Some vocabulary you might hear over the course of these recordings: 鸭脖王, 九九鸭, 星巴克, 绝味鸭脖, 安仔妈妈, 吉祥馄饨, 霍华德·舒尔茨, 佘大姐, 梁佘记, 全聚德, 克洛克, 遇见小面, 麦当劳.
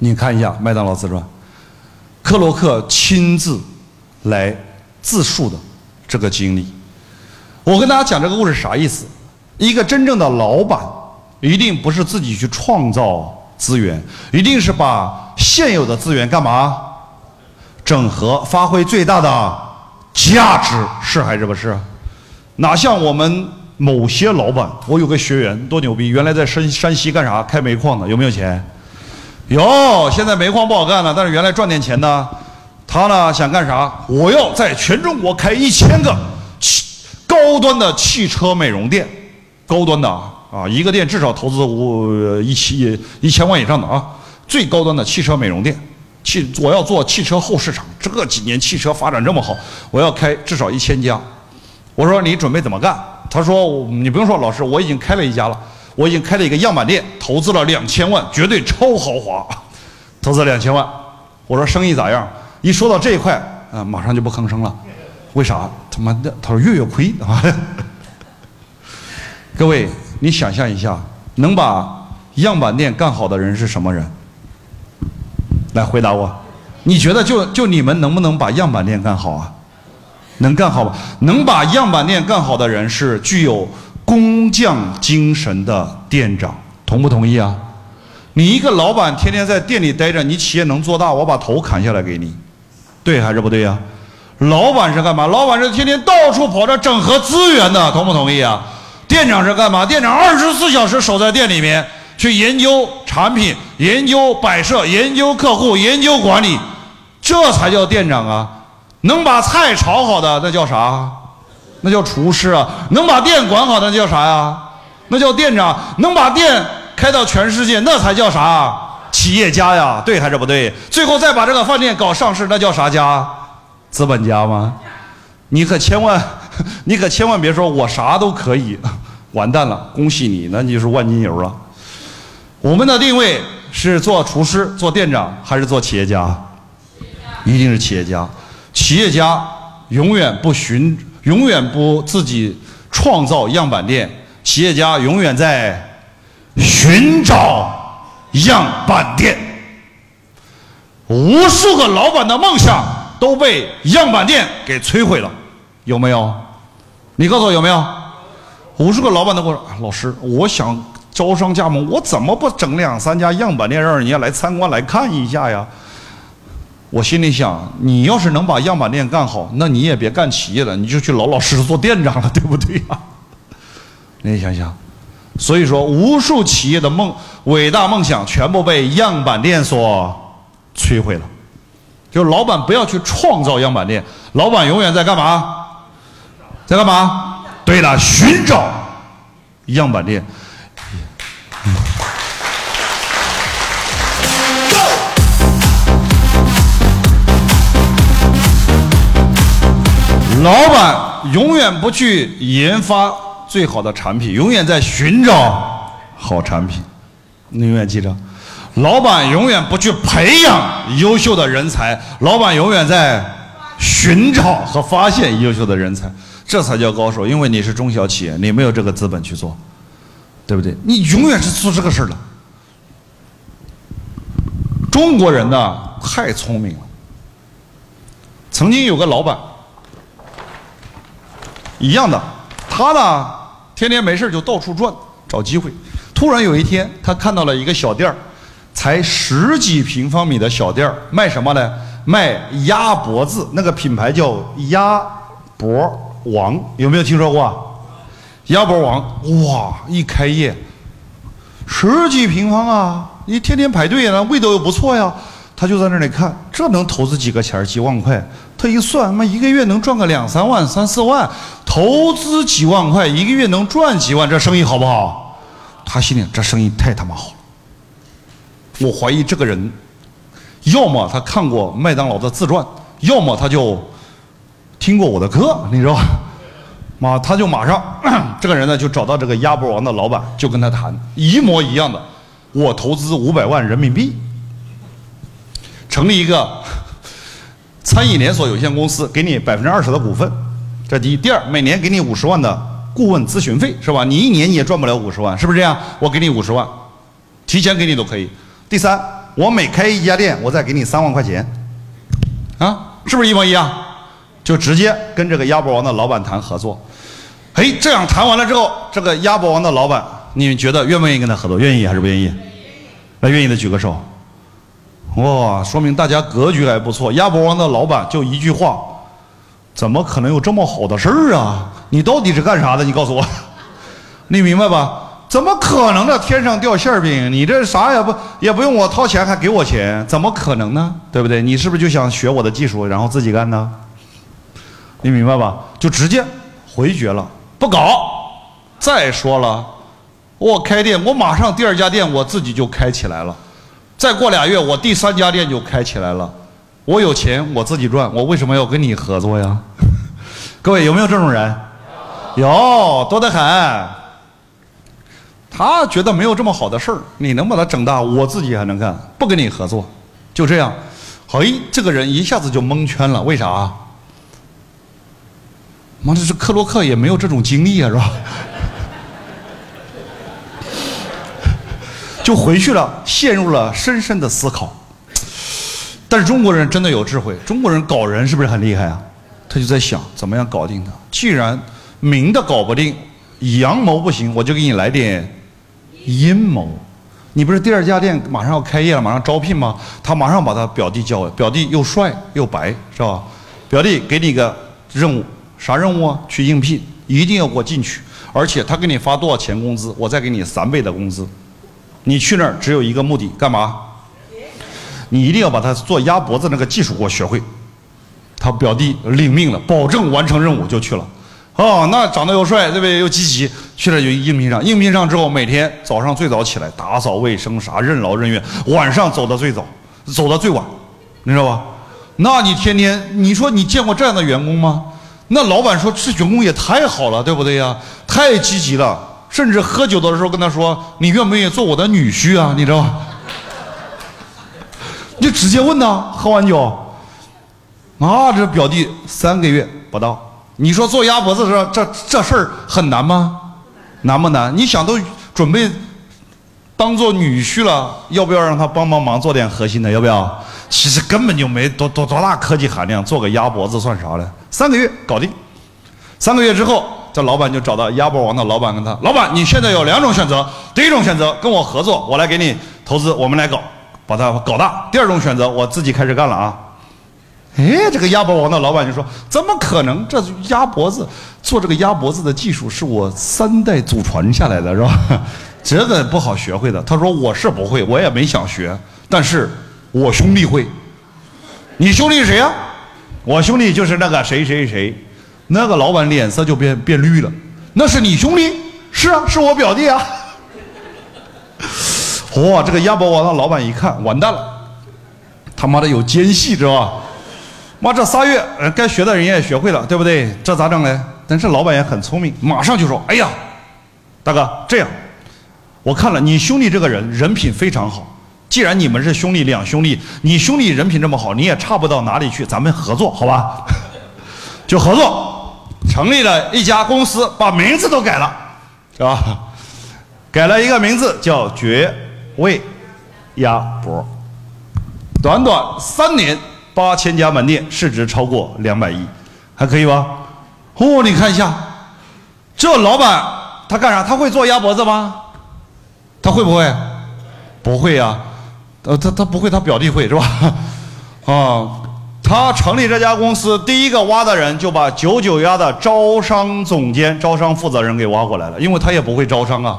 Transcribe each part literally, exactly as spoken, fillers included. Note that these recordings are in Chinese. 你看一下麦当劳自传，克洛克亲自来自述的这个经历。我跟大家讲这个故事啥意思？一个真正的老板一定不是自己去创造资源，一定是把现有的资源干嘛？整合，发挥最大的价值，是还是不是？哪像我们某些老板，我有个学员多牛逼，原来在山山西干啥？开煤矿的，有没有钱？有，现在煤矿不好干了，但是原来赚点钱呢。他呢想干啥？我要在全中国开一千个汽高端的汽车美容店，高端的啊，一个店至少投资五一千一千万以上的啊，最高端的汽车美容店。汽我要做汽车后市场，这个几年汽车发展这么好，我要开至少一千家。我说你准备怎么干？他说你不用说，老师我已经开了一家了。我已经开了一个样板店，投资了两千万，绝对超豪华，投资两千万。我说生意咋样？一说到这一块，啊、呃，马上就不吭声了。为啥？他妈的，他说月月亏啊！各位，你想象一下，能把样板店干好的人是什么人？来回答我，你觉得就就你们能不能把样板店干好啊？能干好吧？能把样板店干好的人是具有工匠精神的店长，同不同意啊？你一个老板天天在店里待着，你企业能做大？我把头砍下来给你，对还是不对呀、啊？老板是干嘛？老板是天天到处跑着整合资源的，同不同意啊？店长是干嘛？店长二十四小时守在店里面，去研究产品、研究摆设、研究客户、研究管理，这才叫店长啊！能把菜炒好的，那叫啥？那叫厨师啊。能把店管好的那叫啥呀、啊？那叫店长。能把店开到全世界，那才叫啥？企业家呀，对还是不对？最后再把这个饭店搞上市，那叫啥家？资本家吗？你可千万，你可千万别说我啥都可以，完蛋了，恭喜你，那你就是万金油了。我们的定位是做厨师、做店长还是做企业家？一定是企业家。企业家永远不寻。永远不自己创造样板店，企业家永远在寻找样板店。无数个老板的梦想都被样板店给摧毁了，有没有？你告诉我有没有？无数个老板都跟我说：“老师，我想招商加盟，我怎么不整两三家样板店让人家来参观来看一下呀？”我心里想，你要是能把样板店干好，那你也别干企业了，你就去老老实实做店长了，对不对呀？你想想，所以说无数企业的梦伟大梦想全部被样板店所摧毁了。就是老板不要去创造样板店，老板永远在干嘛？在干嘛？对了，寻找样板店。老板永远不去研发最好的产品，永远在寻找好产品。你永远记着，老板永远不去培养优秀的人才，老板永远在寻找和发现优秀的人才，这才叫高手。因为你是中小企业，你没有这个资本去做，对不对？你永远是做这个事儿的。中国人呢，太聪明了。曾经有个老板。一样的，他呢天天没事就到处转找机会。突然有一天，他看到了一个小店儿，才十几平方米的小店儿，卖什么呢？卖鸭脖子，那个品牌叫鸭脖王，有没有听说过？鸭脖王，哇！一开业，十几平方啊，你天天排队呢，味道又不错呀。他就在那里看，这能投资几个钱？几万块。他一算，妈一个月能赚个两三万、三四万，投资几万块，一个月能赚几万，这生意好不好？他心里这生意太他妈好了。我怀疑这个人，要么他看过麦当劳的自传，要么他就听过我的课，你知道吧？妈，他就马上，这个人呢就找到这个鸭脖王的老板，就跟他谈一模一样的，我投资五百万人民币，成立一个。餐饮连锁有限公司给你百分之二十的股份，这第一。第二，每年给你五十万的顾问咨询费，是吧？你一年你也赚不了五十万，是不是这样？我给你五十万，提前给你都可以。第三，我每开一家店，我再给你三万块钱，啊，是不是一模一样？就直接跟这个鸭脖王的老板谈合作。哎，这样谈完了之后，这个鸭脖王的老板，你觉得愿不愿意跟他合作？愿意还是不愿意？那愿意的举个手。哇、哦，说明大家格局还不错。鸭脖王的老板就一句话：怎么可能有这么好的事儿啊？你到底是干啥的？你告诉我，你明白吧？ 怎么可能呢？天上掉馅饼，你这啥也不也不用我掏钱，还给我钱，怎么可能呢？对不对？你是不是就想学我的技术，然后自己干呢？你明白吧？就直接回绝了，不搞。再说了，我开店，我马上第二家店我自己就开起来了，再过俩月我第三家店就开起来了。我有钱我自己赚，我为什么要跟你合作呀？各位有没有这种人？有，多得很。 他觉得没有这么好的事儿，你能把他整大，我自己还能干，不跟你合作，就这样。哎，这个人一下子就蒙圈了，为啥？妈的，这克洛克也没有这种经历啊，是吧？就回去了，陷入了深深的思考。但是中国人真的有智慧，中国人搞人是不是很厉害啊？他就在想怎么样搞定他。既然明的搞不定，阳谋不行，我就给你来点 阴谋，你不是第二家店马上要开业了，马上招聘吗？他马上把他表弟叫来，表弟又帅又白，是吧？表弟给你个任务，啥任务啊？去应聘，一定要给我进去，而且他给你发多少钱工资，我再给你三倍的工资。你去那儿只有一个目的，干嘛？你一定要把他做鸭脖子那个技术给我学会。他表弟领命了，保证完成任务就去了。 哦，那长得又帅，对不对？又积极，去了就应聘上。应聘上之后，每天早上最早起来打扫卫生啥，任劳任怨。晚上走得最早，走得最晚，你知道吧？那你天天，你说你见过这样的员工吗？那老板说这员工也太好了，对不对呀？太积极了，甚至喝酒的时候跟他说：“你愿不愿意做我的女婿啊？”你知道吧？你就直接问他，喝完酒，啊，这表弟三个月不到。 你说做鸭脖子这这这事儿很难吗？难不难？你想都准备当做女婿了，要不要让他帮帮忙做点核心的？要不要？其实根本就没多多多大科技含量，做个鸭脖子算啥嘞？三个月搞定。三个月之后，这老板就找到鸭脖王的老板，跟他老板，你现在有两种选择：第一种选择跟我合作，我来给你投资，我们来搞，把它搞大；第二种选择，我自己开始干了啊。 哎，这个鸭脖王的老板就说：“怎么可能？这鸭脖子做这个鸭脖子的技术是我三代祖传下来的，是吧？这个不好学会的。”他说：“我是不会，我也没想学，但是我兄弟会。你兄弟是谁呀、啊？我兄弟就是那个谁谁谁。”那个老板脸色就变变绿了。那是你兄弟？是啊，是我表弟啊。哇、哦，这个鸭脖王的老板一看，完蛋了，他妈的有奸细，知道吧？ 妈，这仨月，呃，该学的人也学会了，对不对？这咋整嘞？但是老板也很聪明，马上就说：“哎呀，大哥，这样，我看了你兄弟这个人，人品非常好。既然你们是兄弟两兄弟，你兄弟人品这么好，你也差不到哪里去，咱们合作好吧？就合作，成立了一家公司，把名字都改了，是吧？改了一个名字叫绝味鸭脖，短短三年。” 八千家门店，市值超过两百亿，还可以吧？哦，你看一下，这老板他干啥？他会做鸭脖子吗？他会不会？不会呀、啊，呃，他他不会，他表弟会是吧？啊，他成立这家公司第一个挖的人就把九九鸭的招商总监、招商负责人给挖过来了，因为他也不会招商啊，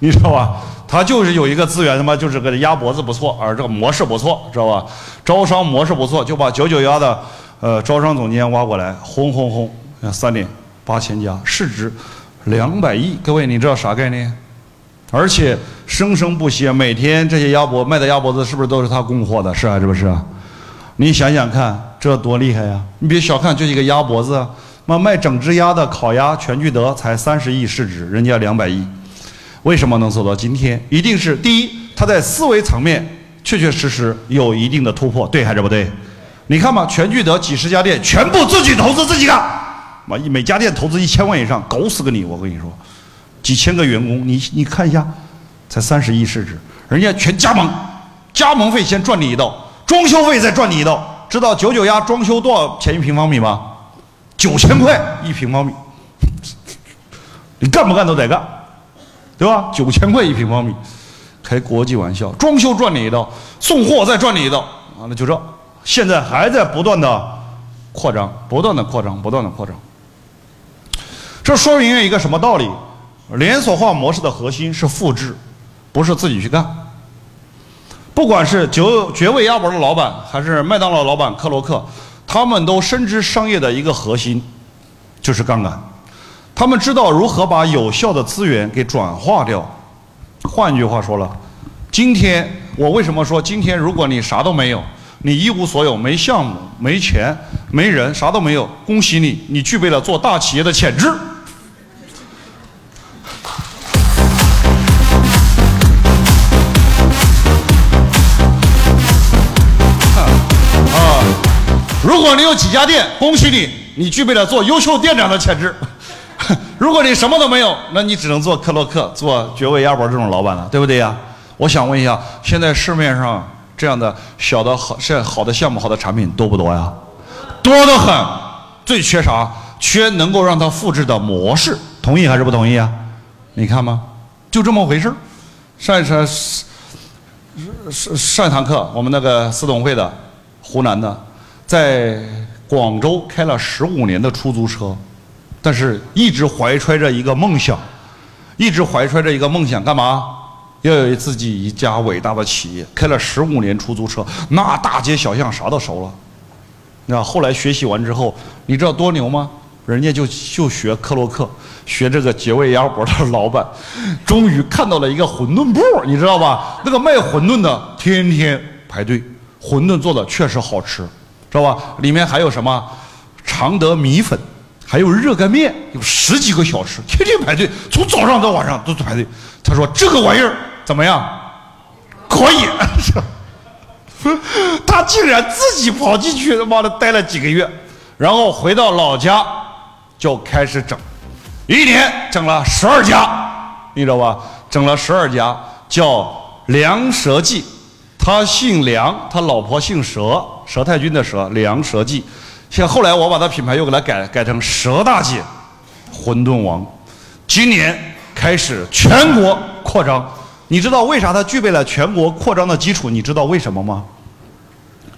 你知道吧？ 他就是有一个资源，他妈就是个鸭脖子不错，而这个模式不错，知道吧？招商模式不错，就把九九鸭的呃招商总监挖过来，轰轰轰，三年八千家，市值两百亿。各位，你知道啥概念？而且生生不息，每天这些鸭脖卖的鸭脖子是不是都是他供货的？是啊，是不是啊？你想想看，这多厉害呀、啊！你别小看就一个鸭脖子，那卖整只鸭的烤鸭全聚德才三十亿市值，人家两百亿。 为什么能走到今天？一定是第一，他在思维层面确确实实有一定的突破，对还是不对？你看嘛，全聚德几十家店全部自己投资自己干，妈每家店投资一千万以上，搞死个你！我跟你说，几千个员工，你你看一下，才三十亿市值，人家全加盟，加盟费先赚你一刀，装修费再赚你一刀。知道九九鸭装修多少钱一平方米吗？九千块一平方米，你干不干都得干，对吧？九千块一平方米，开国际玩笑。装修赚你一刀，送货再赚你一刀，完了就这。现在还在不断的扩张，不断的扩张，不断的扩张。这说明一个什么道理？连锁化模式的核心是复制，不是自己去干。不管是九绝味鸭脖的老板，还是麦当劳老板克罗克，他们都深知商业的一个核心就是杠杆，他们知道如何把有效的资源给转化掉。换句话说了，今天我为什么说今天如果你啥都没有，你一无所有，没项目，没钱，没人，啥都没有，恭喜你，你具备了做大企业的潜质。如果你有几家店，恭喜你，你具备了做优秀店长的潜质。如果你什么都没有，那你只能做克洛克、做绝味鸭脖这种老板了，对不对呀？我想问一下，现在市面上这样的小的好、好的项目、好的产品多不多呀？多得很。最缺啥？缺能够让它复制的模式。同意还是不同意啊？你看吗？就这么回事。上一上上一堂课，我们那个司董会的，湖南的，在广州开了十五年的出租车，但是一直怀揣着一个梦想，一直怀揣着一个梦想，干嘛？要有自己一家伟大的企业。开了十五年出租车，那大街小巷啥都熟了。那后来学习完之后，你知道多牛吗？人家就就学克洛克，学这个绝味鸭脖的老板，终于看到了一个馄饨部，你知道吧？那个卖馄饨的天天排队，馄饨做的确实好吃。知道吧？里面还有什么常德米粉，还有热干面，有十几个小时，天天排队，从早上到晚上都在排队。他说这个玩意儿怎么样？可以。他竟然自己跑进去，他妈的待了几个月，然后回到老家就开始整，一年整了十二家，你知道吧？整了十二家，叫梁蛇记。他姓梁，他老婆姓佘，佘太君的佘，梁佘记。像后来我把他品牌又给他改改成佘大姐，馄饨王。今年开始全国扩张，你知道为啥他具备了全国扩张的基础？你知道为什么吗？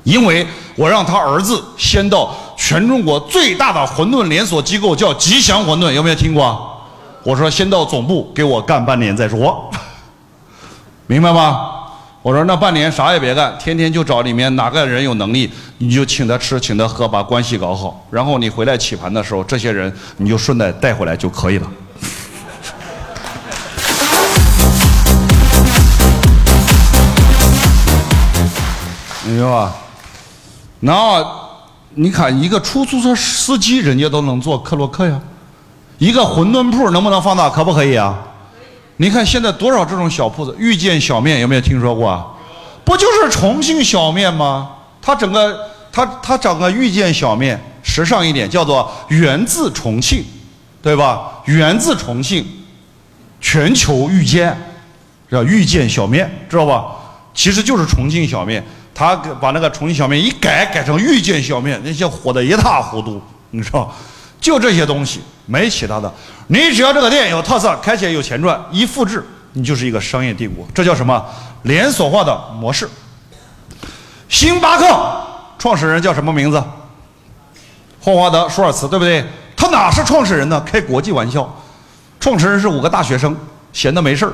因为我让他儿子先到全中国最大的馄饨连锁机构叫吉祥馄饨，有没有听过啊？我说先到总部给我干半年再说，明白吗？我说那半年啥也别干，天天就找里面哪个人有能力，你就请他吃，请他喝，把关系搞好。然后你回来起盘的时候，这些人你就顺带带回来就可以了。你知道吧？然后你看一个出租车司机，人家都能做克洛克呀。一个馄饨铺能不能放大？可不可以啊？你看现在多少这种小铺子，遇见小面有没有听说过啊？不就是重庆小面吗？它整个它它整个遇见小面时尚一点，叫做源自重庆，对吧？源自重庆，全球遇见，叫遇见小面，知道吧？其实就是重庆小面，他把那个重庆小面一改，改成遇见小面，那些火得一塌糊涂，你知道。就这些东西，没其他的。你只要这个店有特色，开起来有钱赚，一复制，你就是一个商业帝国。这叫什么？连锁化的模式。星巴克创始人叫什么名字？霍华德·舒尔茨，对不对？他哪是创始人呢？开国际玩笑。创始人是五个大学生，闲得没事儿，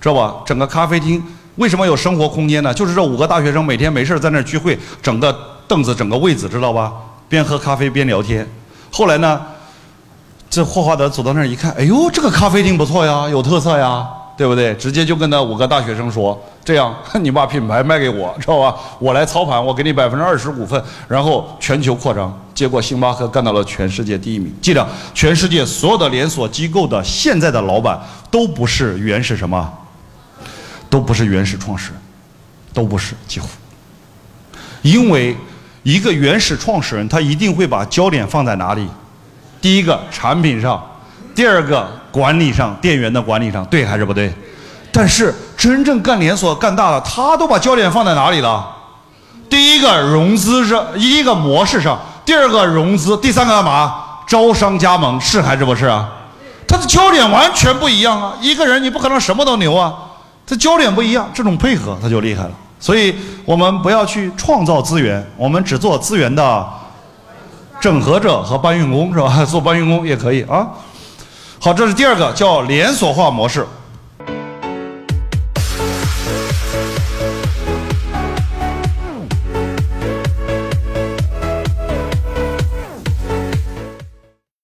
知道吧？整个咖啡厅为什么有生活空间呢？就是这五个大学生每天没事在那儿聚会，整个凳子，整个位子，知道吧？边喝咖啡边聊天。后来呢，这霍华德走到那儿一看，哎呦，这个咖啡厅不错呀，有特色呀，对不对？直接就跟那五个大学生说，这样你把品牌卖给我，知道吧？我来操盘，我给你百分之二十股份，然后全球扩张。结果星巴克干到了全世界第一名。记着，全世界所有的连锁机构的现在的老板都不是原始什么，都不是原始创始人，都不是几乎，因为一个原始创始人，他一定会把焦点放在哪里？第一个产品上，第二个管理上，店员的管理上，对还是不对？但是真正干连锁干大了，他都把焦点放在哪里了？第一个融资上，第一个模式上；第二个融资，第三个干嘛？招商加盟，是还是不是啊？他的焦点完全不一样啊！一个人你不可能什么都牛啊，他焦点不一样，这种配合他就厉害了。所以我们不要去创造资源，我们只做资源的整合者和搬运工，是吧？做搬运工也可以啊。好，这是第二个，叫连锁化模式。